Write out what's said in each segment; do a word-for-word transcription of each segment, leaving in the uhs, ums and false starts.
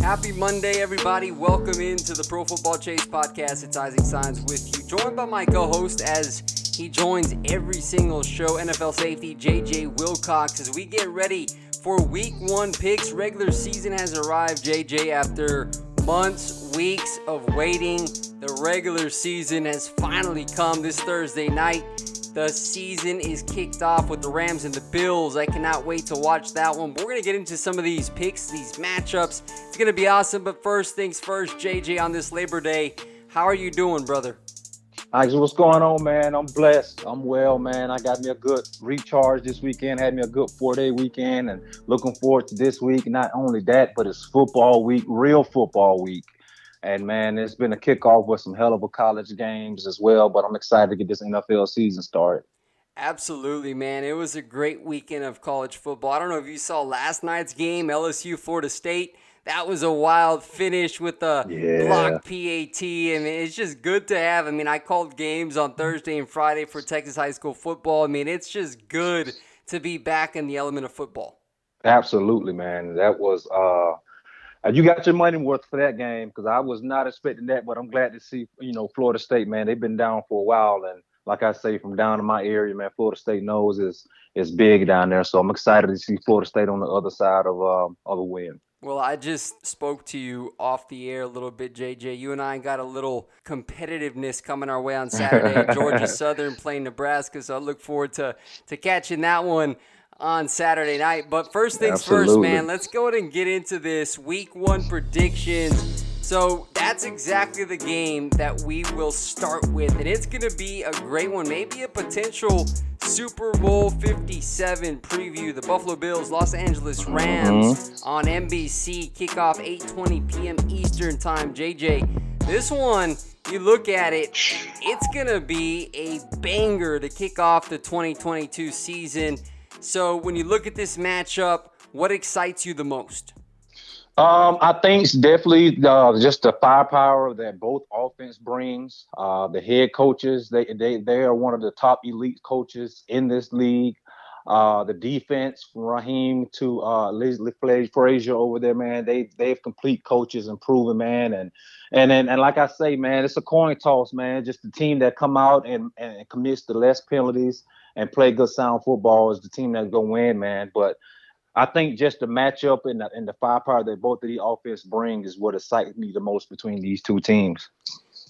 Happy Monday, everybody. Welcome into the Pro Football Chase Podcast. It's Isaac Sines with you, joined by my co-host as he joins every single show, N F L safety J J Wilcox, as we get ready for week one picks. Regular season has arrived, J J, after months, weeks of waiting. The regular season has finally come this Thursday night. The season is kicked off with the Rams and the Bills. I cannot wait to watch that one. But we're going to get into some of these picks, these matchups. It's going to be awesome. But first things first, J J, on this Labor Day, how are you doing, brother? Alex, what's going on, man? I'm blessed. I'm well, man. I got me a good recharge this weekend. Had me a good four-day weekend and looking forward to this week. Not only that, but it's football week, real football week. And, man, it's been a kickoff with some hell of a college games as well, but I'm excited to get this N F L season started. Absolutely, man. It was a great weekend of college football. I don't know if you saw last night's game, L S U Florida State. That was a wild finish with the yeah. blocked P A T. I mean, it's just good to have. I mean, I called games on Thursday and Friday for Texas high school football. I mean, it's just good to be back in the element of football. Absolutely, man. That was uh... – You got your money worth for that game because I was not expecting that, but I'm glad to see, you know, Florida State, man, they've been down for a while. And like I say, from down in my area, man, Florida State knows it's, it's big down there. So I'm excited to see Florida State on the other side of, um, of a win. Well, I just spoke to you off the air a little bit, J J. You and I got a little competitiveness coming our way on Saturday. Georgia Southern playing Nebraska, so I look forward to to catching that one on Saturday night. But first things Absolutely. first, man, let's go ahead and get into this week one predictions. So that's exactly the game that we will start with, and it's going to be a great one, maybe a potential Super Bowl fifty-seven preview. The Buffalo Bills, Los Angeles Rams mm-hmm. on N B C, kickoff eight twenty p.m. Eastern time. J J, this one, you look at it, it's going to be a banger to kick off the twenty twenty-two season. So when you look at this matchup, what excites you the most? Um, I think it's definitely uh, just the firepower that both offense brings. Uh, the head coaches, they they they are one of the top elite coaches in this league. Uh, the defense, from Raheem to uh, Leslie Frazier over there, man, they they've complete coaches and proven, man. And and and, and like I say, man, it's a coin toss, man. Just the team that come out and, and commits the less penalties and play good sound football is the team that's going to win, man. But I think just the matchup and the, and the firepower that both of the offense bring is what excites me the most between these two teams.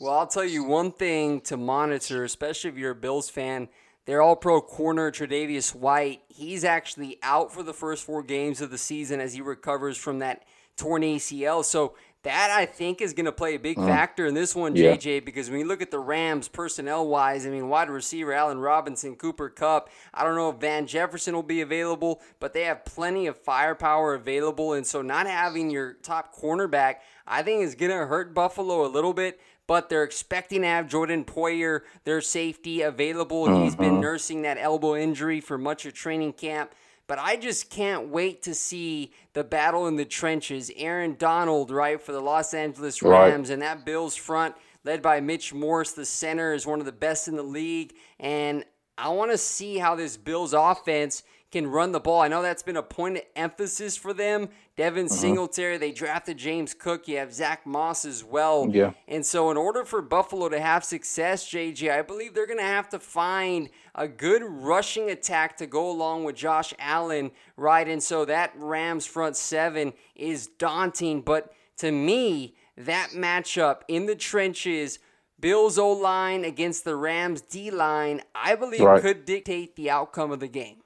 Well, I'll tell you one thing to monitor, especially if you're a Bills fan. Their all-pro corner, Tre'Davious White, he's actually out for the first four games of the season as he recovers from that torn A C L. So that, I think, is going to play a big factor in this one, yeah. J J, because when you look at the Rams personnel-wise, I mean, wide receiver Allen Robinson, Cooper Kupp, I don't know if Van Jefferson will be available, but they have plenty of firepower available, and so not having your top cornerback, I think, is going to hurt Buffalo a little bit, but they're expecting to have Jordan Poyer, their safety, available. Mm-hmm. He's been nursing that elbow injury for much of training camp. But I just can't wait to see the battle in the trenches. Aaron Donald, right, for the Los Angeles Rams, right. And that Bills front led by Mitch Morse, the center, is one of the best in the league. And I want to see how this Bills offense can run the ball. I know that's been a point of emphasis for them. Devin mm-hmm. Singletary, they drafted James Cook. You have Zach Moss as well. Yeah. And so in order for Buffalo to have success, J J, I believe they're going to have to find a good rushing attack to go along with Josh Allen, right? And so that Rams front seven is daunting. But to me, that matchup in the trenches, Bills O-line against the Rams D-line, I believe right. could dictate the outcome of the game.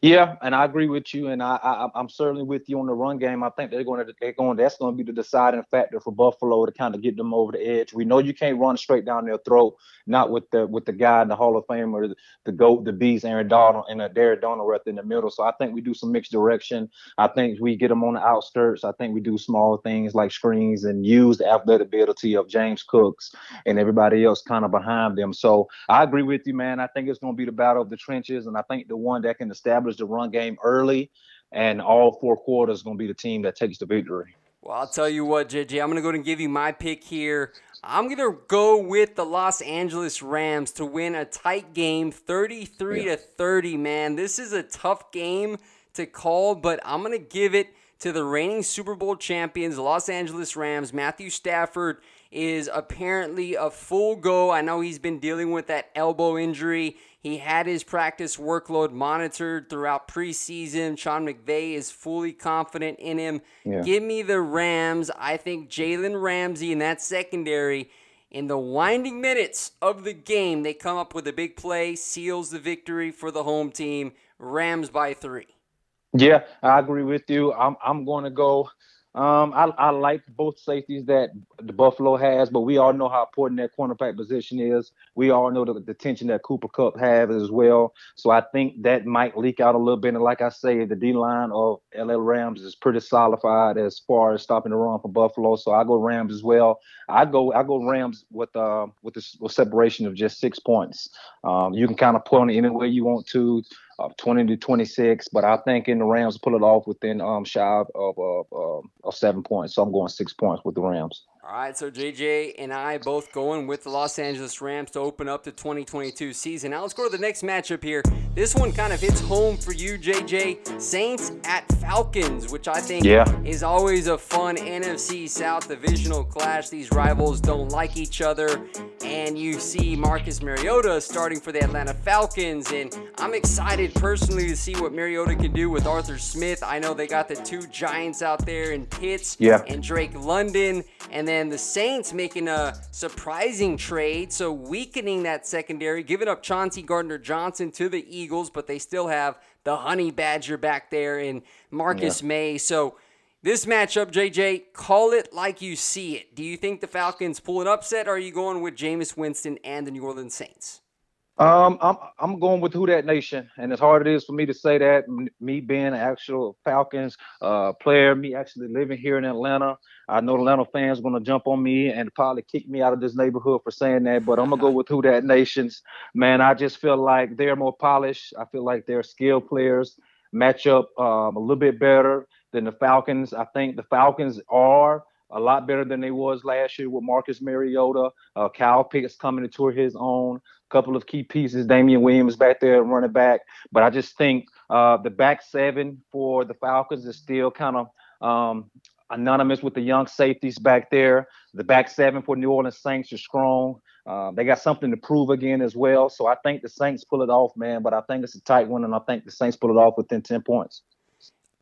Yeah, and I agree with you, and I, I, I'm certainly with you on the run game. I think they're going to they're going. That's going to be the deciding factor for Buffalo to kind of get them over the edge. We know you can't run straight down their throat, not with the with the guy in the Hall of Fame or the, the GOAT, the Beast, Aaron Donald, and a Derek Donald right in the middle. So I think we do some mixed direction. I think we get them on the outskirts. I think we do small things like screens and use the athletic ability of James Cooks and everybody else kind of behind them. So I agree with you, man. I think it's going to be the battle of the trenches, and I think the one that can establish the run game early and all four quarters going to be the team that takes the victory. Well, I'll tell you what, J J, I'm going to go and give you my pick here. I'm going to go with the Los Angeles Rams to win a tight game, thirty-three yeah. to thirty, man. This is a tough game to call, but I'm going to give it to the reigning Super Bowl champions, the Los Angeles Rams. Matthew Stafford is apparently a full go. I know he's been dealing with that elbow injury. He had his practice workload monitored throughout preseason. Sean McVay is fully confident in him. Yeah. Give me the Rams. I think Jalen Ramsey in that secondary, in the winding minutes of the game, they come up with a big play, seals the victory for the home team. Rams by three. Yeah, I agree with you. I'm I'm going to go. Um, I, I like both safeties that the Buffalo has, but we all know how important that cornerback position is. We all know the, the tension that Cooper Kupp has as well. So I think that might leak out a little bit. And like I say, the D-line of L A Rams is pretty solidified as far as stopping the run for Buffalo. So I go Rams as well. I go I go Rams with uh, with a separation of just six points. Um, you can kind of put on it any way you want to. Of twenty to twenty-six, but I think in the Rams pull it off within um shy of uh, uh, of seven points. So I'm going six points with the Rams. All right, so J J and I both going with the Los Angeles Rams to open up the twenty twenty-two season. Now let's go to the next matchup here. This one kind of hits home for you, J J. Saints at Falcons, which I think yeah. is always a fun N F C South divisional clash. These rivals don't like each other, and you see Marcus Mariota starting for the Atlanta Falcons, and I'm excited personally to see what Mariota can do with Arthur Smith. I know they got the two Giants out there in Pitts yeah. and Drake London, and then the Saints making a surprising trade, so weakening that secondary, giving up Chauncey Gardner-Johnson to the Eagles. Eagles, but they still have the honey badger back there in Marcus yeah. May. So this matchup, J J, call it like you see it. Do you think the Falcons pull an upset, or are you going with Jameis Winston and the New Orleans Saints? Um, I'm I'm going with Who Dat Nation, and as hard it is for me to say that, me being an actual Falcons uh, player, me actually living here in Atlanta, I know Atlanta fans going to jump on me and probably kick me out of this neighborhood for saying that, but I'm going to go with Who Dat Nations. Man, I just feel like they're more polished. I feel like they're skilled players, match up um, a little bit better than the Falcons. I think the Falcons are a lot better than they was last year with Marcus Mariota. Uh, Kyle Pitts coming to tour his own. Couple of key pieces, Damian Williams back there running back. But I just think uh, the back seven for the Falcons is still kind of um, anonymous with the young safeties back there. The back seven for New Orleans Saints are strong. Uh, they got something to prove again as well. So I think the Saints pull it off, man. But I think it's a tight one, and I think the Saints pull it off within ten points.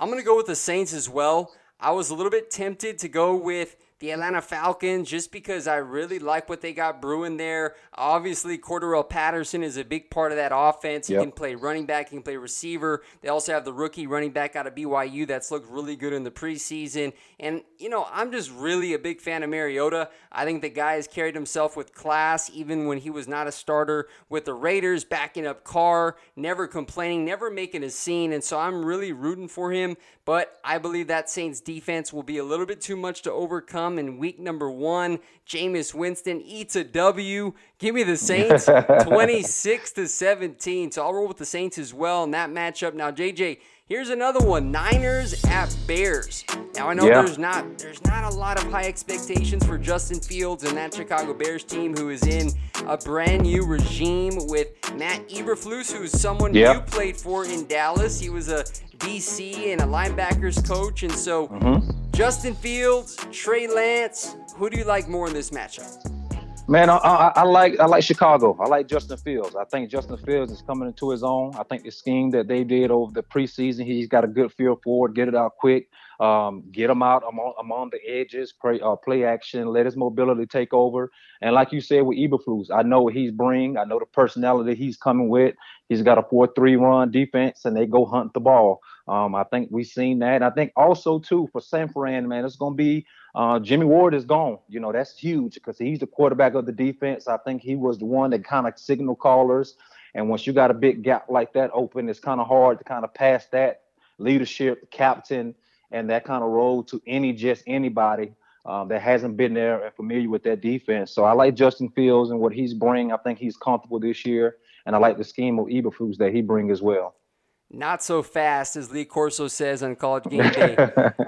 I'm going to go with the Saints as well. I was a little bit tempted to go with the Atlanta Falcons just because I really like what they got brewing there. Obviously, Cordarrelle Patterson is a big part of that offense. He yep. can play running back. He can play receiver. They also have the rookie running back out of B Y U that's looked really good in the preseason. And, you know, I'm just really a big fan of Mariota. I think the guy has carried himself with class even when he was not a starter with the Raiders, backing up Carr, never complaining, never making a scene. And so I'm really rooting for him. But I believe that Saints defense will be a little bit too much to overcome. come in week number one. Jameis Winston eats a W. Give me the Saints, twenty-six to seventeen. So I'll roll with the Saints as well in that matchup. Now, J J, here's another one, Niners at Bears. Now, I know yeah. there's not there's not a lot of high expectations for Justin Fields and that Chicago Bears team, who is in a brand new regime with Matt Eberflus, who's someone yeah. you played for in Dallas. He was a D C and a linebackers coach. And so mm-hmm. Justin Fields, Trey Lance, who do you like more in this matchup? Man, I, I, I like I like Chicago. I like Justin Fields. I think Justin Fields is coming into his own. I think the scheme that they did over the preseason, he's got a good feel for it, get it out quick, um, get him out among, among the edges, play, uh, play action, let his mobility take over. And like you said with Eberflus, I know what he's bringing. I know the personality he's coming with. He's got a four three run defense, and they go hunt the ball. Um, I think we've seen that. And I think also, too, for San Fran, man, it's going to be uh, Jimmy Ward is gone. You know, that's huge because he's the quarterback of the defense. I think he was the one that kind of signal callers. And once you got a big gap like that open, it's kind of hard to kind of pass that leadership, captain, and that kind of role to any just anybody um, that hasn't been there and familiar with that defense. So I like Justin Fields and what he's bringing. I think he's comfortable this year. And I like the scheme of Eberflus that he brings as well. Not so fast, as Lee Corso says on College Game Day.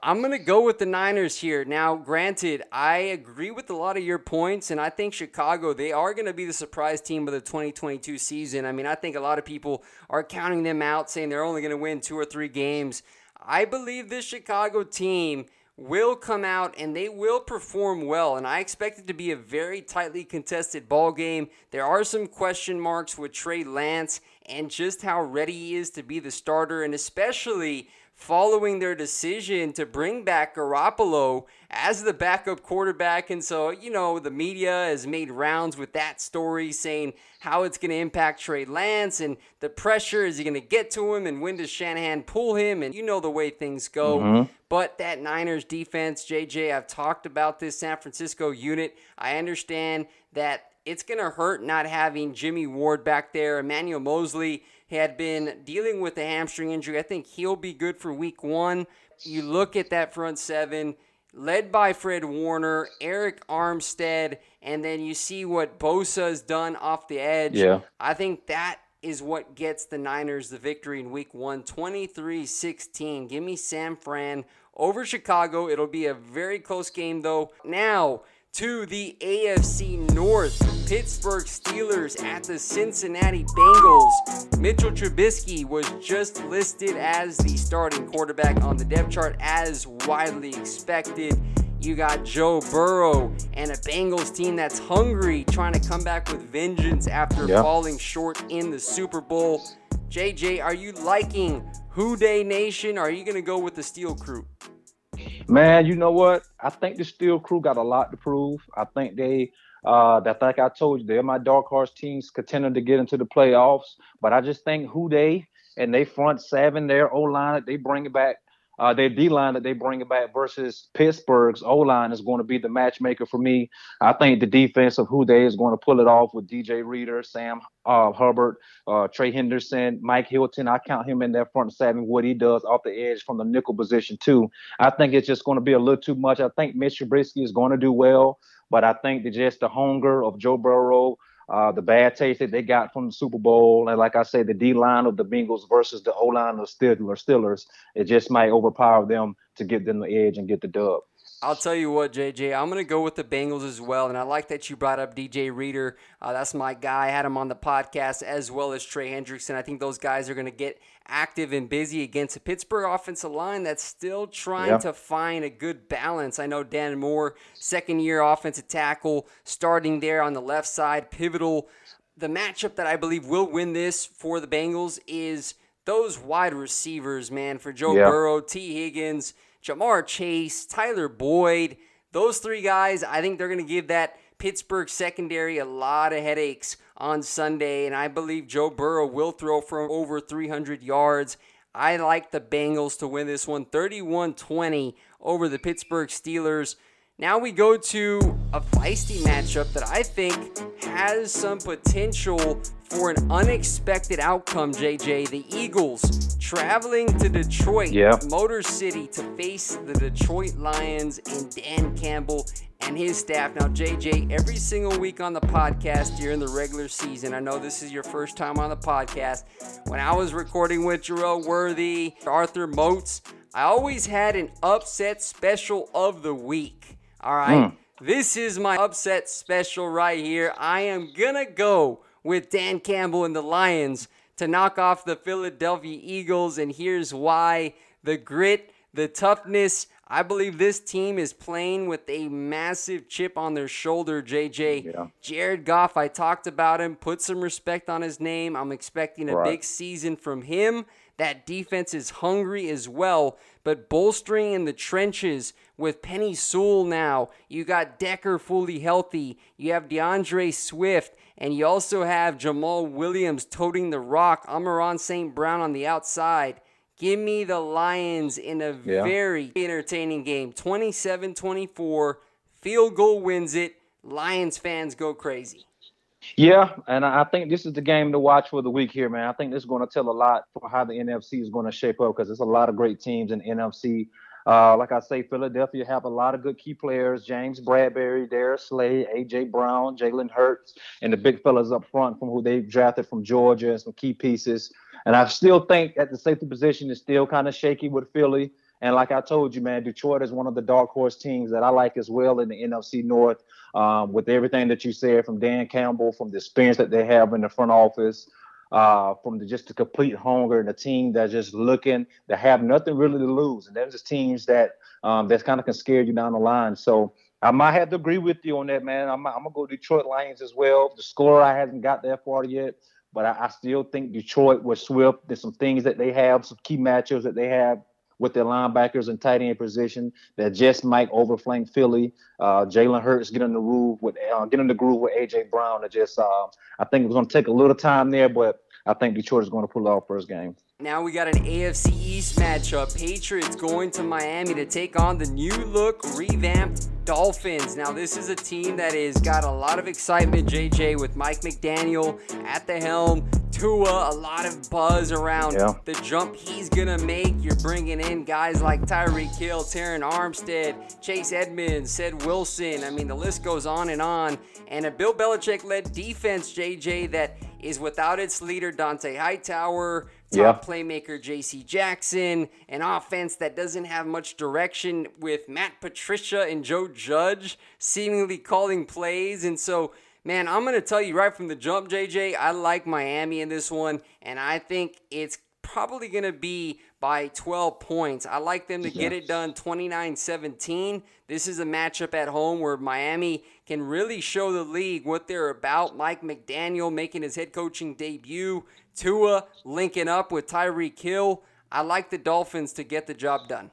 I'm going to go with the Niners here. Now, granted, I agree with a lot of your points, and I think Chicago, they are going to be the surprise team of the twenty twenty-two season. I mean, I think a lot of people are counting them out, saying they're only going to win two or three games. I believe this Chicago team will come out and they will perform well, and I expect it to be a very tightly contested ball game. There are some question marks with Trey Lance and just how ready he is to be the starter, and especially following their decision to bring back Garoppolo as the backup quarterback. And so, you know, the media has made rounds with that story saying how it's going to impact Trey Lance and the pressure. Is he going to get to him, and when does Shanahan pull him? And you know the way things go. Mm-hmm. But that Niners defense, J J, I've talked about this San Francisco unit. I understand that it's going to hurt not having Jimmy Ward back there. Emmanuel Mosley had been dealing with a hamstring injury. I think he'll be good for week one. You look at that front seven, led by Fred Warner, Eric Armstead, and then you see what Bosa has done off the edge. Yeah. I think that is what gets the Niners the victory in week one, twenty-three sixteen. Give me San Fran over Chicago. It'll be a very close game, though. Now, to the A F C North, Pittsburgh Steelers at the Cincinnati Bengals. Mitchell Trubisky was just listed as the starting quarterback on the depth chart, as widely expected. You got Joe Burrow and a Bengals team that's hungry, trying to come back with vengeance after yeah. falling short in the Super Bowl. J J, are you liking Houday Nation, or are you going to go with the Steel Crew? Man, you know what? I think the Steel Crew got a lot to prove. I think they, uh, that like I told you, they're my dark horse teams contending to get into the playoffs. But I just think who they and they front seven, their O-line that they bring it back, uh, their D-line that they bring it back versus Pittsburgh's O-line is going to be the matchmaker for me. I think the defense of who they is going to pull it off with D J Reader, Sam uh, Hubbard, uh, Trey Henderson, Mike Hilton. I count him in that front seven, what he does off the edge from the nickel position too. I think it's just going to be a little too much. I think Mitch Trubisky is going to do well, but I think that just the hunger of Joe Burrow, Uh, the bad taste that they got from the Super Bowl. And like I said, the D-line of the Bengals versus the O-line of the Steelers, it just might overpower them to give them the edge and get the dub. I'll tell you what, J J, I'm going to go with the Bengals as well. And I like that you brought up D J Reader. Uh, that's my guy. I had him on the podcast, as well as Trey Hendrickson. I think those guys are going to get active and busy against a Pittsburgh offensive line that's still trying yeah. to find a good balance. I know Dan Moore, second-year offensive tackle, starting there on the left side, pivotal. The matchup that I believe will win this for the Bengals is those wide receivers, man, for Joe yeah. Burrow, T. Higgins, Jamar Chase, Tyler Boyd. Those three guys, I think they're going to give that Pittsburgh secondary a lot of headaches on Sunday, and I believe Joe Burrow will throw for over three hundred yards. I like the Bengals to win this one, thirty-one twenty over the Pittsburgh Steelers. Now we go to a feisty matchup that I think has some potential for an unexpected outcome, J J. The Eagles traveling to Detroit, yep. Motor City, to face the Detroit Lions and Dan Campbell and his staff. Now, J J, every single week on the podcast during the regular season, I know this is your first time on the podcast, when I was recording with Jarrell Worthy, Arthur Motes, I always had an upset special of the week. All right. Mm. This is my upset special right here. I am going to go with Dan Campbell and the Lions to knock off the Philadelphia Eagles, and here's why. The grit, the toughness. I believe this team is playing with a massive chip on their shoulder, J J. Yeah. Jared Goff, I talked about him. Put some respect on his name. I'm expecting a right. big season from him. That defense is hungry as well, but bolstering in the trenches with Penei Sewell now. You got Decker fully healthy. You have DeAndre Swift, and you also have Jamal Williams toting the rock. Amon-Ra Saint Brown on the outside. Give me the Lions in a yeah. very entertaining game. twenty-seven twenty-four, field goal wins it. Lions fans go crazy. Yeah, and I think this is the game to watch for the week here, man. I think this is going to tell a lot for how the N F C is going to shape up, because there's a lot of great teams in the N F C. Uh, like I say, Philadelphia have a lot of good key players, James Bradbury, Darius Slay, A J. Brown, Jalen Hurts, and the big fellas up front from who they drafted from Georgia and some key pieces. And I still think that the safety position is still kind of shaky with Philly. And like I told you, man, Detroit is one of the dark horse teams that I like as well in the N F C North, um, with everything that you said from Dan Campbell, from the experience that they have in the front office, uh, from the, just the complete hunger and a team that's just looking to have nothing really to lose. And they're just teams that um, that's kind of can scare you down the line. So I might have to agree with you on that, man. I'm, I'm going to go Detroit Lions as well. The score I haven't got that far yet. But I, I still think Detroit with Swift, there's some things that they have, some key matchups that they have with their linebackers and tight end position that just might overflank Philly. Uh, Jalen Hurts get in the groove with uh, get in the groove with A J. Brown. And just uh, I think it's going to take a little time there, but I think Detroit is going to pull off first game. Now we got an A F C East matchup. Patriots going to Miami to take on the new look, revamped Dolphins. Now this is a team that has got a lot of excitement, J J, with Mike McDaniel at the helm. Tua, a lot of buzz around yeah. the jump he's going to make. You're bringing in guys like Tyreek Hill, Terron Armstead, Chase Edmonds, Ced Wilson. I mean, the list goes on and on. And a Bill Belichick-led defense, J J, that is without its leader, Dante Hightower, top yeah. playmaker J C Jackson, an offense that doesn't have much direction with Matt Patricia and Joe Judge seemingly calling plays. And so, man, I'm going to tell you right from the jump, J J, I like Miami in this one, and I think it's probably going to be by twelve points. I like them to yes. get it done twenty-nine seventeen. This is a matchup at home where Miami can really show the league what they're about. Mike McDaniel making his head coaching debut. Tua linking up with Tyreek Hill. I like the Dolphins to get the job done.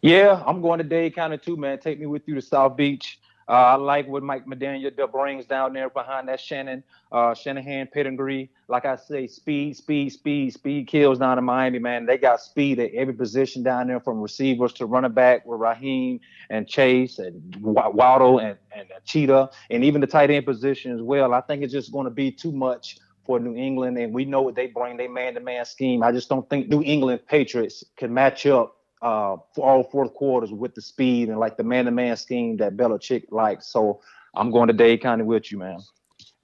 Yeah, I'm going to Dade County too, man. Take me with you to South Beach. Uh, I like what Mike McDaniel brings down there behind that Shannon, uh, Shanahan pedigree. Like I say, speed, speed, speed, speed kills down in Miami, man. They got speed at every position down there, from receivers to running back with Raheem and Chase and Waddle and, and Cheetah, and even the tight end position as well. I think it's just going to be too much for New England, and we know what they bring, they man-to-man scheme. I just don't think New England Patriots can match up Uh, for all fourth quarters with the speed and like the man-to-man scheme that Belichick likes. So I'm going to Dade County with you, man.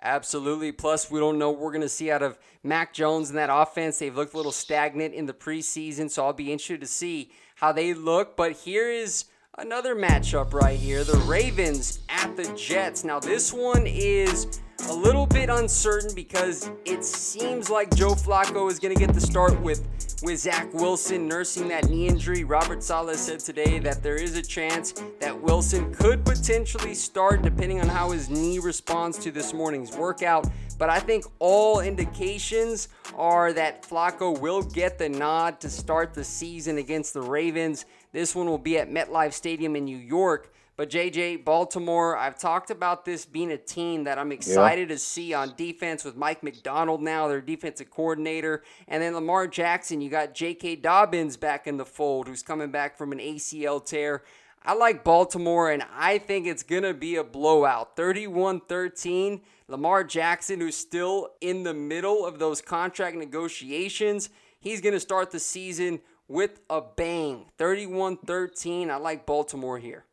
Absolutely. Plus, we don't know what we're going to see out of Mac Jones in that offense. They've looked a little stagnant in the preseason, so I'll be interested to see how they look. But here is another matchup right here, the Ravens at the Jets. Now, this one is a little bit uncertain because it seems like Joe Flacco is going to get the start with, with Zach Wilson nursing that knee injury. Robert Saleh said today that there is a chance that Wilson could potentially start depending on how his knee responds to this morning's workout. But I think all indications are that Flacco will get the nod to start the season against the Ravens. This one will be at MetLife Stadium in New York. But, J J, Baltimore, I've talked about this being a team that I'm excited yeah. to see on defense with Mike McDonald now, their defensive coordinator. And then Lamar Jackson, you got J K Dobbins back in the fold, who's coming back from an A C L tear. I like Baltimore, and I think it's going to be a blowout. thirty-one thirteen. Lamar Jackson, who's still in the middle of those contract negotiations, he's going to start the season with a bang. thirty-one thirteen. I like Baltimore here.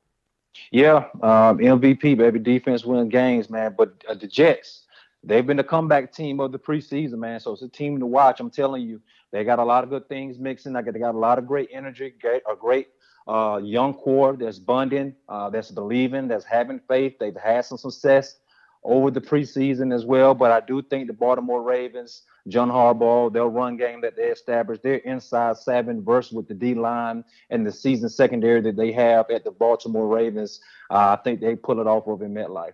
Yeah, um, M V P, baby. Defense win games, man. But uh, the Jets, they've been the comeback team of the preseason, man. So it's a team to watch. I'm telling you, they got a lot of good things mixing. They got a lot of great energy, great, a great uh, young core that's bonding, uh, that's believing, that's having faith. They've had some success over the preseason as well. But I do think the Baltimore Ravens, John Harbaugh, their run game that they established, their inside seven versus with the D-line and the season secondary that they have at the Baltimore Ravens, uh, I think they pull it off over in MetLife.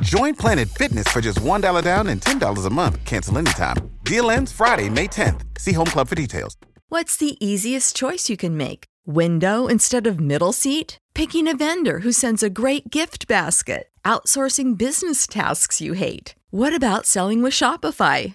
Join Planet Fitness for just one dollar down and ten dollars a month. Cancel anytime. Deal ends Friday, May tenth. See Home Club for details. What's the easiest choice you can make? Window instead of middle seat? Picking a vendor who sends a great gift basket? Outsourcing business tasks you hate? What about selling with Shopify?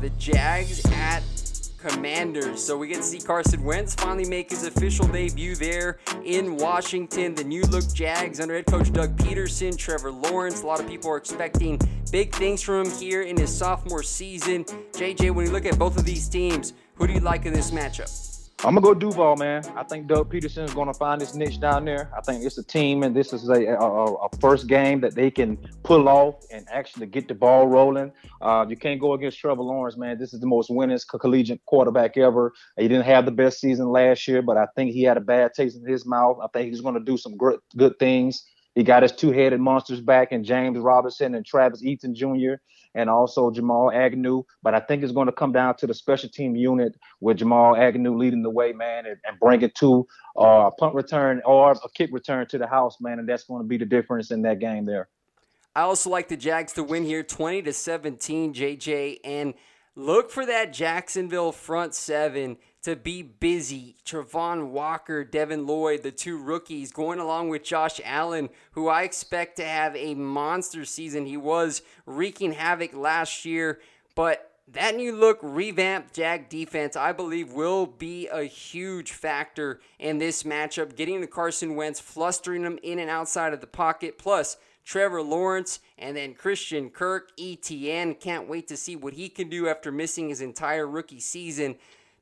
The Jags at Commanders. So we get to see Carson Wentz finally make his official debut there in Washington. The new look Jags under head coach Doug Peterson, Trevor Lawrence. A lot of people are expecting big things from him here in his sophomore season. J J, when you look at both of these teams, who do you like in this matchup? I'm going to go Duval, man. I think Doug Peterson is going to find his niche down there. I think it's a team, and this is a, a, a first game that they can pull off and actually get the ball rolling. Uh, you can't go against Trevor Lawrence, man. This is the most winningest collegiate quarterback ever. He didn't have the best season last year, but I think he had a bad taste in his mouth. I think he's going to do some good, good things. He got his two-headed monsters back in James Robinson and Travis Etienne Junior and also Jamal Agnew. But I think it's going to come down to the special team unit with Jamal Agnew leading the way, man, and, and bringing two uh, punt return or a kick return to the house, man. And that's going to be the difference in that game there. I also like the Jags to win here twenty to seventeen, J J. And look for that Jacksonville front seven to be busy. Travon Walker, Devin Lloyd, the two rookies, going along with Josh Allen, who I expect to have a monster season. He was wreaking havoc last year, but that new look, revamped Jag defense, I believe will be a huge factor in this matchup, getting to Carson Wentz, flustering him in and outside of the pocket, plus Trevor Lawrence, and then Christian Kirk, E T N. Can't wait to see what he can do after missing his entire rookie season.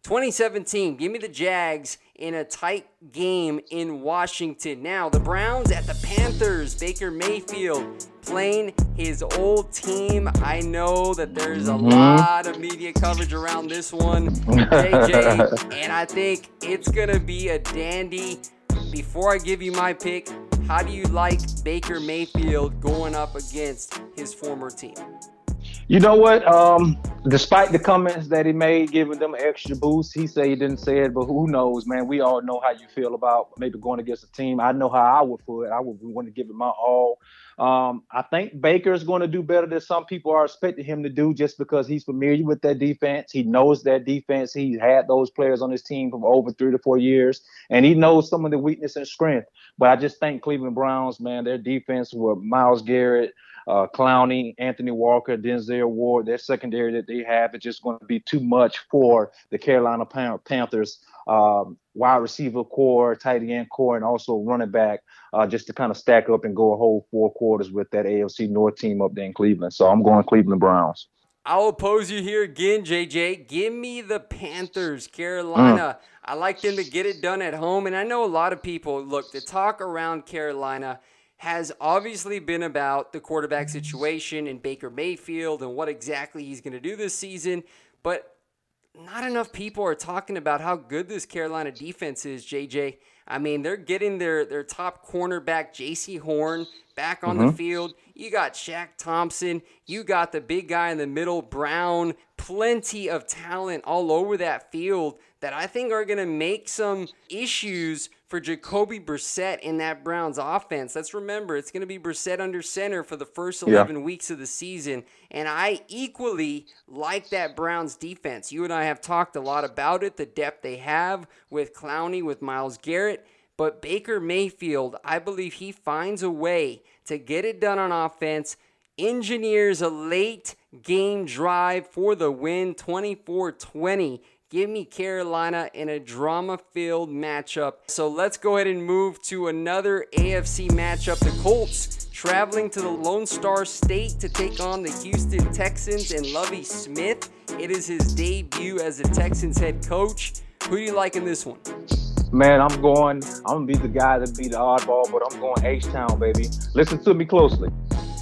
twenty seventeen, give me the Jags in a tight game in Washington. Now, the Browns at the Panthers. Baker Mayfield playing his old team. I know that there's a mm-hmm. lot of media coverage around this one, J J, and I think it's going to be a dandy. Before I give you my pick, how do you like Baker Mayfield going up against his former team? You know what? Um, despite the comments that he made, giving them extra boost, he said he didn't say it, but who knows, man? We all know how you feel about maybe going against a team. I know how I would feel. I would want to give it my all. Um, I think Baker is going to do better than some people are expecting him to do just because he's familiar with that defense. He knows that defense. He's had those players on his team for over three to four years, and he knows some of the weakness and strength. But I just think Cleveland Browns, man, their defense with Myles Garrett, Uh, Clowney, Anthony Walker, Denzel Ward, their secondary that they have is just going to be too much for the Carolina Panthers. Um, wide receiver core, tight end core, and also running back, uh, just to kind of stack up and go a whole four quarters with that A F C North team up there in Cleveland. So I'm going Cleveland Browns. I'll oppose you here again, J J. Give me the Panthers, Carolina. Mm. I like them to get it done at home. And I know a lot of people, look, the talk around Carolina has obviously been about the quarterback situation and Baker Mayfield and what exactly he's going to do this season. But not enough people are talking about how good this Carolina defense is, J J. I mean, they're getting their, their top cornerback, J C Horn, back on mm-hmm. the field. You got Shaq Thompson. You got the big guy in the middle, Brown. Plenty of talent all over that field that I think are going to make some issues for Jacoby Brissett in that Browns offense. Let's remember, it's going to be Brissett under center for the first eleven yeah. weeks of the season. And I equally like that Browns defense. You and I have talked a lot about it, the depth they have with Clowney, with Myles Garrett. But Baker Mayfield, I believe he finds a way to get it done on offense, engineers a late game drive for the win, twenty-four twenty. Give me Carolina in a drama-filled matchup. So let's go ahead and move to another A F C matchup. The Colts traveling to the Lone Star State to take on the Houston Texans and Lovie Smith. It is his debut as the Texans head coach. Who do you like in this one? Man, I'm going, I'm going to be the guy that be the oddball, but I'm going H-Town, baby. Listen to me closely.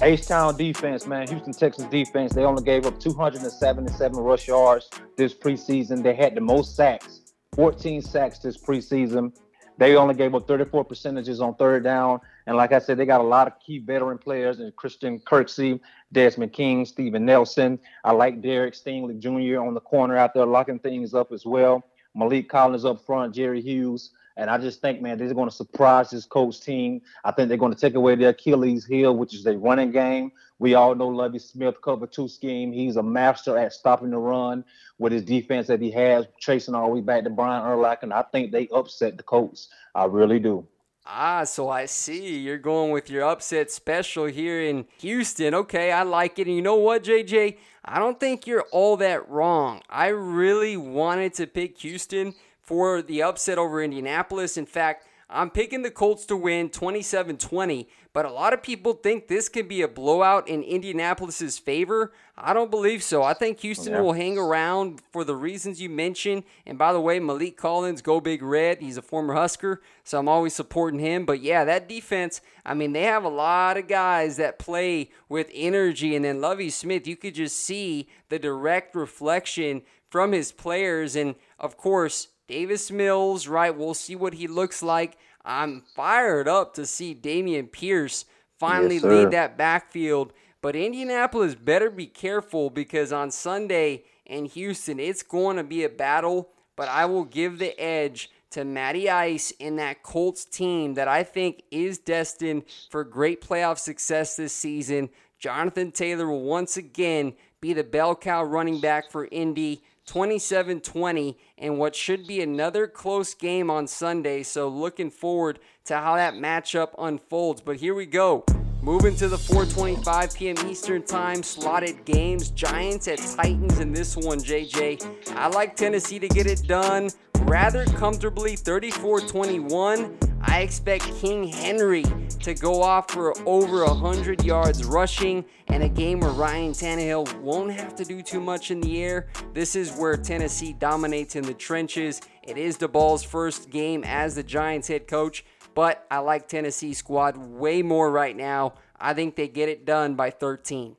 H-Town defense, man, Houston Texans defense, they only gave up two hundred seventy-seven rush yards this preseason. They had the most sacks, fourteen sacks this preseason. They only gave up thirty-four percentages on third down. And like I said, they got a lot of key veteran players in Christian Kirksey, Desmond King, Steven Nelson. I like Derek Stingley Junior on the corner out there locking things up as well. Malik Collins up front, Jerry Hughes. And I just think, man, they're going to surprise this Colts team. I think they're going to take away their Achilles heel, which is their running game. We all know Lovie Smith cover two scheme. He's a master at stopping the run with his defense that he has, tracing all the way back to Brian Urlacher. And I think they upset the Colts. I really do. Ah, so I see. You're going with your upset special here in Houston. Okay, I like it. And you know what, J J? I don't think you're all that wrong. I really wanted to pick Houston for the upset over Indianapolis. In fact, I'm picking the Colts to win twenty-seven twenty, but a lot of people think this could be a blowout in Indianapolis's favor. I don't believe so. I think Houston yeah. will hang around for the reasons you mentioned. And by the way, Malik Collins, go Big Red. He's a former Husker, so I'm always supporting him. But yeah, that defense, I mean, they have a lot of guys that play with energy. And then Lovie Smith, you could just see the direct reflection from his players. And of course, Davis Mills, right? We'll see what he looks like. I'm fired up to see Dameon Pierce finally yes, lead that backfield. But Indianapolis better be careful, because on Sunday in Houston, it's going to be a battle. But I will give the edge to Matty Ice in that Colts team that I think is destined for great playoff success this season. Jonathan Taylor will once again be the bell cow running back for Indy. twenty-seven twenty, and what should be another close game on Sunday. So looking forward to how that matchup unfolds. But here we go. Moving to the four twenty-five p.m. Eastern time slotted games. Giants at Titans in this one, J J. I like Tennessee to get it done rather comfortably, thirty-four twenty-one. I expect King Henry to go off for over one hundred yards rushing, and a game where Ryan Tannehill won't have to do too much in the air. This is where Tennessee dominates in the trenches. It is DeBall's first game as the Giants head coach, but I like Tennessee squad way more right now. I think they get it done by thirteen.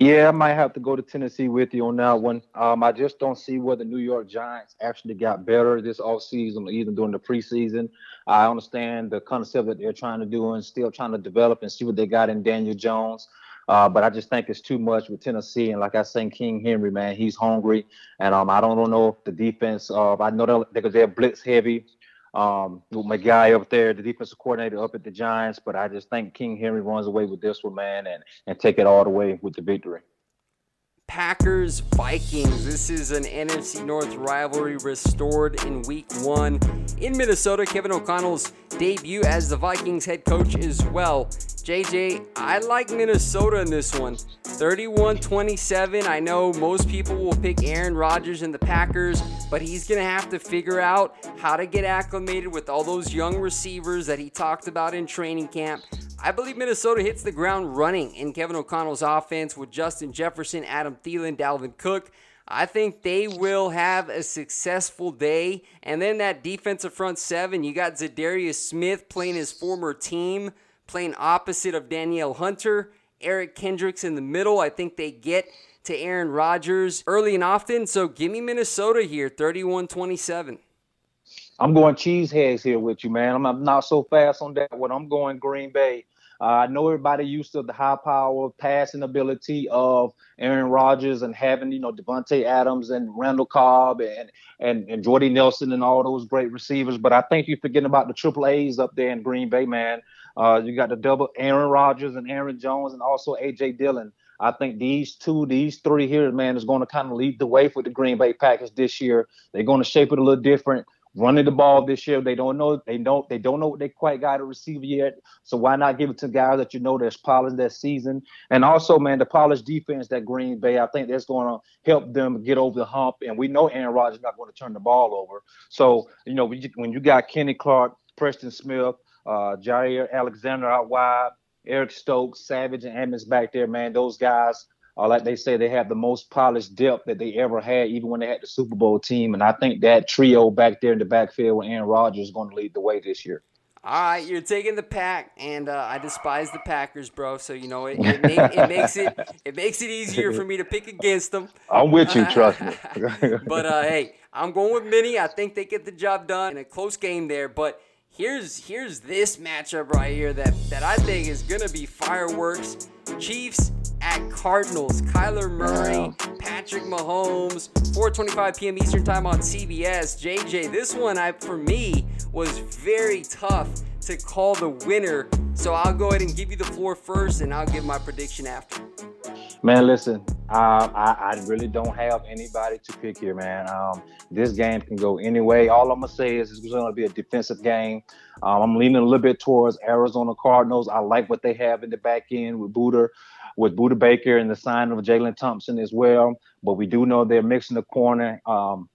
Yeah, I might have to go to Tennessee with you on that one. Um, I just don't see where the New York Giants actually got better this offseason, even during the preseason. I understand the concept that they're trying to do and still trying to develop and see what they got in Daniel Jones. Uh, but I just think it's too much with Tennessee. And like I said, King Henry, man, he's hungry. And um, I don't know if the defense, uh, I know they're, they're blitz heavy. Um, with my guy up there, the defensive coordinator up at the Giants, but I just think King Henry runs away with this one, man, and, and take it all the way with the victory. Packers, Vikings. This is an N F C North rivalry restored in week one in Minnesota. Kevin O'Connell's debut as the Vikings head coach as well. J J, I like Minnesota in this one. thirty-one twenty-seven. I know most people will pick Aaron Rodgers and the Packers, but he's going to have to figure out how to get acclimated with all those young receivers that he talked about in training camp. I believe Minnesota hits the ground running in Kevin O'Connell's offense with Justin Jefferson, Adam Thielen, Dalvin Cook. I think they will have a successful day. And then that defensive front seven, you got Zadarius Smith playing his former team, playing opposite of Danielle Hunter, Eric Kendricks in the middle. I think they get to Aaron Rodgers early and often. So give me Minnesota here, thirty-one twenty-seven. I'm going cheeseheads here with you, man. I'm not so fast on that one. I'm going Green Bay. Uh, I know everybody used to the high power passing ability of Aaron Rodgers and having, you know, Devontae Adams and Randall Cobb and, and, and Jordy Nelson and all those great receivers. But I think you're forgetting about the triple A's up there in Green Bay, man. Uh, you got the double Aaron Rodgers and Aaron Jones and also A J. Dillon. I think these two, these three here, man, is going to kind of lead the way for the Green Bay Packers this year. They're going to shape it a little different. Running the ball this year, they don't know. They don't. They don't know what they quite got a receiver yet. So why not give it to guys that you know that's polished that season? And also, man, the polished defense that Green Bay, I think that's going to help them get over the hump. And we know Aaron Rodgers not going to turn the ball over. So you know, when you got Kenny Clark, Preston Smith, uh, Jair Alexander out wide, Eric Stokes, Savage, and Ammons back there, man, those guys. Uh, like they say, they have the most polished depth that they ever had, even when they had the Super Bowl team. And I think that trio back there in the backfield with Aaron Rodgers is going to lead the way this year. All right, you're taking the Pack, and uh, I despise the Packers, bro. So you know it, it, make, it makes it it makes it easier for me to pick against them. I'm with you, trust me. But uh, hey, I'm going with Minnie. I think they get the job done in a close game there. But here's here's this matchup right here that that I think is gonna be fireworks. Chiefs at Cardinals, Kyler Murray, Patrick Mahomes, four twenty-five p.m. Eastern time on C B S. J J, this one I for me was very tough to call the winner, so I'll go ahead and give you the floor first, and I'll give my prediction after. Man, listen, um, I, I really don't have anybody to pick here, man. Um, this game can go any way. All I'm going to say is it's going to be a defensive game. Um, I'm leaning a little bit towards Arizona Cardinals. I like what they have in the back end with Buda, with Buda Baker and the sign of Jalen Thompson as well. But we do know they're mixing the corner. Um,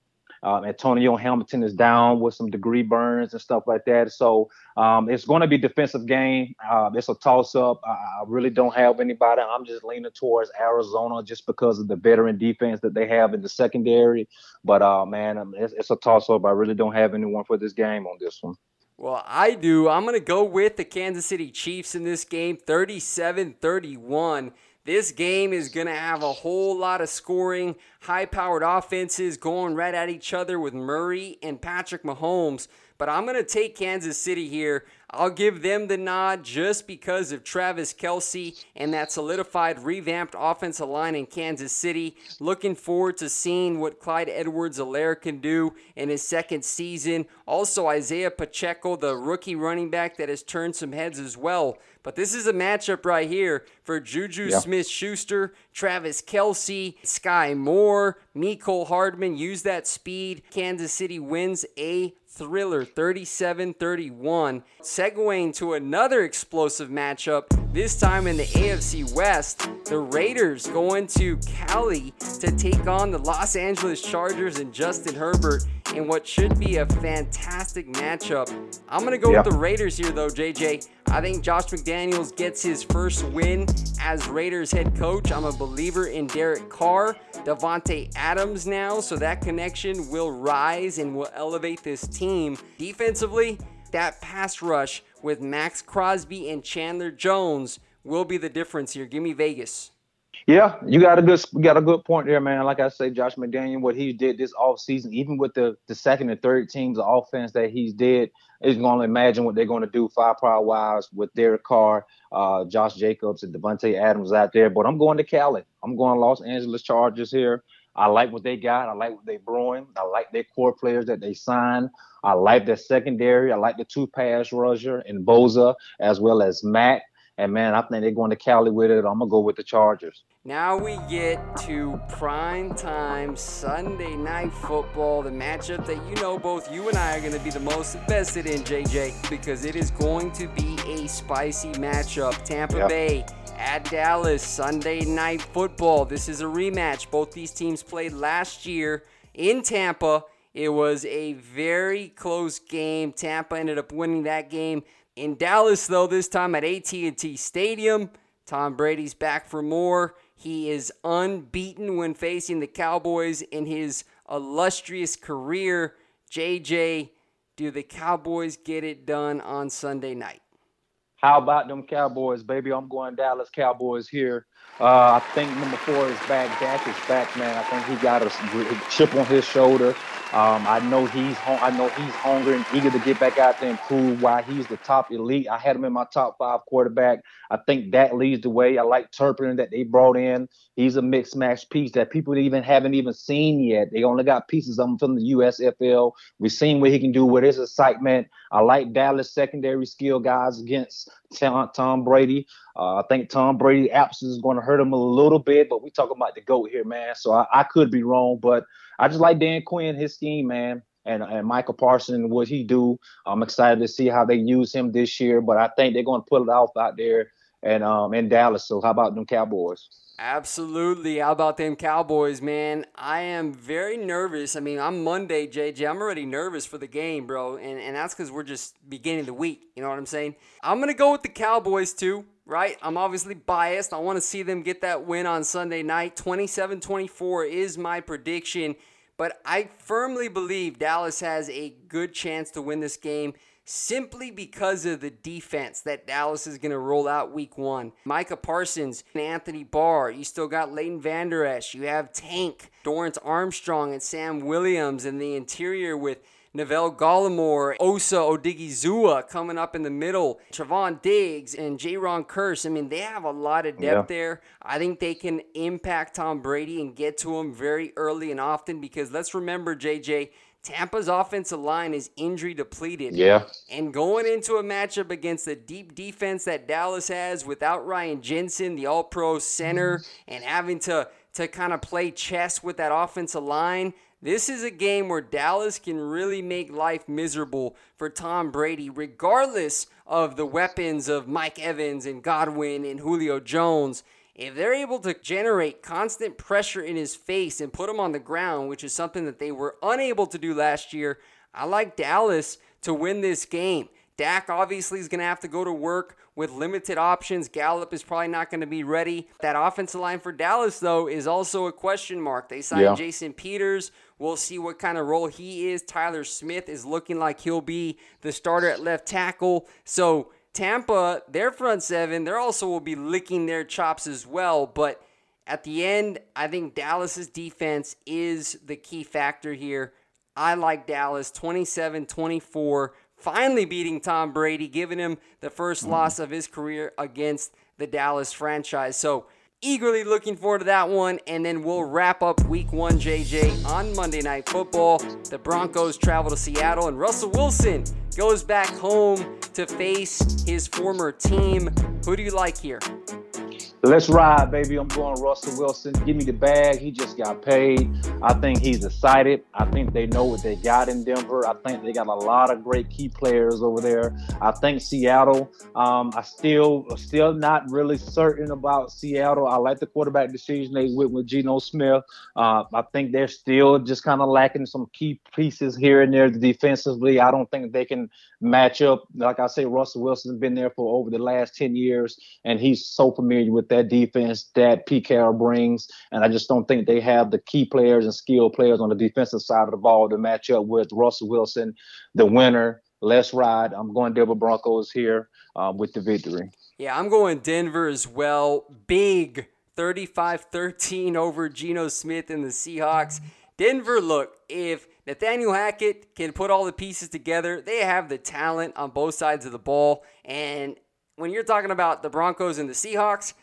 Um, Antonio Hamilton is down with some degree burns and stuff like that. So um, it's going to be a defensive game. Uh, it's a toss-up. I, I really don't have anybody. I'm just leaning towards Arizona just because of the veteran defense that they have in the secondary. But, uh, man, it's, it's a toss-up. I really don't have anyone for this game on this one. Well, I do. I'm going to go with the Kansas City Chiefs in this game, thirty-seven thirty-one. This game is going to have a whole lot of scoring, high-powered offenses going right at each other with Murray and Patrick Mahomes. But I'm going to take Kansas City here. I'll give them the nod just because of Travis Kelce and that solidified, revamped offensive line in Kansas City. Looking forward to seeing what Clyde Edwards-Helaire can do in his second season. Also, Isaiah Pacheco, the rookie running back that has turned some heads as well. But this is a matchup right here for Juju yeah. Smith-Schuster, Travis Kelce, Sky Moore, Mecole Hardman. Use that speed. Kansas City wins a thriller, thirty-seven thirty-one. Segueing to another explosive matchup, this time in the A F C West. The Raiders going to Cali to take on the Los Angeles Chargers and Justin Herbert in what should be a fantastic matchup. I'm going to go yeah. with the Raiders here, though, J J. I think Josh McDaniels gets his first win as Raiders head coach. I'm a believer in Derek Carr, Devontae Adams now, so that connection will rise and will elevate this team. Defensively, that pass rush with Max Crosby and Chandler Jones will be the difference here. Give me Vegas. Yeah, you got a good got a good point there, man. Like I say, Josh McDaniel, what he did this offseason, even with the, the second and third teams of offense that he's did, is going to imagine what they're going to do firepower-wise with Derek Carr, uh, Josh Jacobs, and Devontae Adams out there. But I'm going to Cali. I'm going Los Angeles Chargers here. I like what they got. I like what they're brewing. I like their core players that they signed. I like their secondary. I like the two pass rusher and Bosa as well as Matt. And, man, I think they're going to Cali with it. I'm going to go with the Chargers. Now we get to prime time Sunday Night Football, the matchup that you know both you and I are going to be the most invested in, J J, because it is going to be a spicy matchup. Tampa yep. Bay at Dallas, Sunday Night Football. This is a rematch. Both these teams played last year in Tampa. It was a very close game. Tampa ended up winning that game. In Dallas, though, this time at A T and T Stadium, Tom Brady's back for more. He is unbeaten when facing the Cowboys in his illustrious career. J J, do the Cowboys get it done on Sunday night? How about them Cowboys, baby? I'm going Dallas Cowboys here. Uh, I think number four is back. Dak is back, man. I think he got a chip on his shoulder. Um, I know he's hung, I know he's hungry and eager to get back out there and prove why he's the top elite. I had him in my top five quarterback. I think that leads the way. I like Turpin that they brought in. He's a mixed match piece that people even haven't even seen yet. They only got pieces of him from the U S F L. We've seen what he can do with his excitement. I like Dallas secondary skill guys against Tom Brady. Uh, I think Tom Brady's absence is going to hurt him a little bit, but we're talking about the GOAT here, man. So I, I could be wrong, but I just like Dan Quinn, his scheme, man, and, and Michael Parsons, what he do. I'm excited to see how they use him this year, but I think they're going to pull it off out there and um, in Dallas. So how about them Cowboys? Absolutely. How about them Cowboys, man? I am very nervous. I mean, I'm Monday, J J. I'm already nervous for the game, bro, and, and that's because we're just beginning the week. You know what I'm saying? I'm going to go with the Cowboys, too. Right? I'm obviously biased. I want to see them get that win on Sunday night. twenty-seven twenty-four is my prediction, but I firmly believe Dallas has a good chance to win this game simply because of the defense that Dallas is going to roll out week one. Micah Parsons and Anthony Barr. You still got Leighton Vander Esch. You have Tank, Dorrance Armstrong, and Sam Williams in the interior with Neville Gallimore, Osa Odigizua coming up in the middle, Trevon Diggs, and Jayron Kearse. I mean, they have a lot of depth yeah. there. I think they can impact Tom Brady and get to him very early and often because let's remember, J J, Tampa's offensive line is injury depleted. Yeah. And going into a matchup against the deep defense that Dallas has without Ryan Jensen, the all-pro center, mm-hmm. and having to, to kind of play chess with that offensive line, this is a game where Dallas can really make life miserable for Tom Brady, regardless of the weapons of Mike Evans and Godwin and Julio Jones. If they're able to generate constant pressure in his face and put him on the ground, which is something that they were unable to do last year, I like Dallas to win this game. Dak obviously is going to have to go to work with limited options. Gallup is probably not going to be ready. That offensive line for Dallas, though, is also a question mark. They signed yeah. Jason Peters. We'll see what kind of role he is. Tyler Smith is looking like he'll be the starter at left tackle. So Tampa, their front seven, they also will be licking their chops as well. But at the end, I think Dallas's defense is the key factor here. I like Dallas twenty-seven twenty-four. Finally beating Tom Brady, giving him the first mm-hmm. loss of his career against the Dallas franchise. So eagerly looking forward to that one. And then we'll wrap up week one, J J, on Monday Night Football. The Broncos travel to Seattle, and Russell Wilson goes back home to face his former team. Who do you like here? Let's ride, baby. I'm going Russell Wilson. Give me the bag. He just got paid. I think he's excited. I think they know what they got in Denver. I think they got a lot of great key players over there. I think Seattle, um, I still still not really certain about Seattle. I like the quarterback decision they went with Geno Smith. Uh, I think they're still just kind of lacking some key pieces here and there defensively. I don't think they can match up. Like I say, Russell Wilson's been there for over the last ten years, and he's so familiar with that defense that Pete Carroll brings, and I just don't think they have the key players and skilled players on the defensive side of the ball to match up with Russell Wilson, the winner. Let's ride. I'm going Denver Broncos here uh, with the victory. Yeah, I'm going Denver as well. Big thirty-five thirteen over Geno Smith and the Seahawks. Denver, look, if Nathaniel Hackett can put all the pieces together, they have the talent on both sides of the ball, and when you're talking about the Broncos and the Seahawks,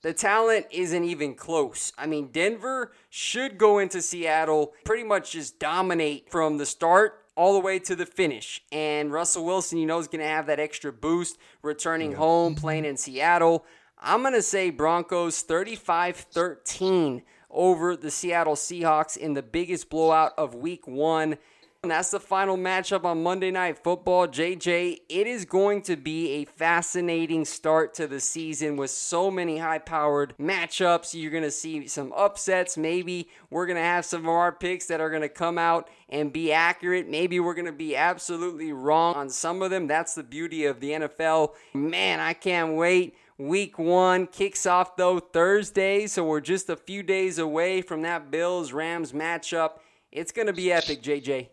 the talent isn't even close. I mean, Denver should go into Seattle, pretty much just dominate from the start all the way to the finish. And Russell Wilson, you know, is going to have that extra boost returning yeah. home, playing in Seattle. I'm going to say Broncos thirty-five thirteen over the Seattle Seahawks in the biggest blowout of week one. And that's the final matchup on Monday Night Football. J J, it is going to be a fascinating start to the season with so many high-powered matchups. You're going to see some upsets. Maybe we're going to have some of our picks that are going to come out and be accurate. Maybe we're going to be absolutely wrong on some of them. That's the beauty of the N F L. Man, I can't wait. Week one kicks off, though, Thursday, so we're just a few days away from that Bills-Rams matchup. It's going to be epic, J J.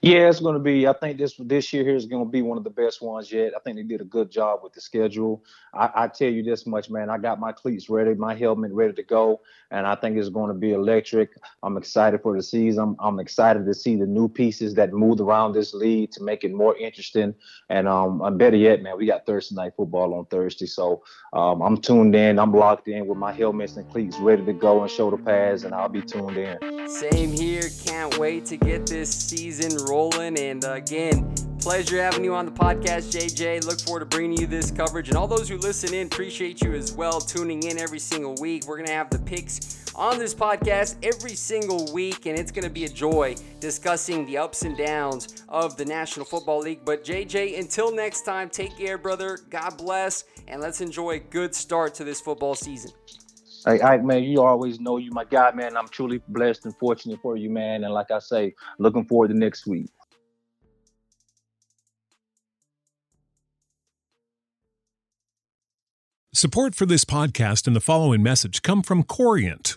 Yeah, it's going to be. I think this this year here is going to be one of the best ones yet. I think they did a good job with the schedule. I, I tell you this much, man. I got my cleats ready, my helmet ready to go, and I think it's going to be electric. I'm excited for the season. I'm, I'm excited to see the new pieces that move around this league to make it more interesting. And um, better yet, man, we got Thursday Night Football on Thursday, so um, I'm tuned in. I'm locked in with my helmets and cleats ready to go and shoulder pads, and I'll be tuned in. Same here. Can't wait to get this season rolling. And uh, again, pleasure having you on the podcast, J J. Look forward to bringing you this coverage. And all those who listen in, appreciate you as well, tuning in every single week. We're going to have the picks on this podcast every single week, and it's going to be a joy discussing the ups and downs of the National Football League. But, J J, until next time, take care, brother. God bless, and let's enjoy a good start to this football season. Hey, Ike, man, you always know you my guy, man. I'm truly blessed and fortunate for you, man. And like I say, looking forward to next week. Support for this podcast and the following message come from Corient.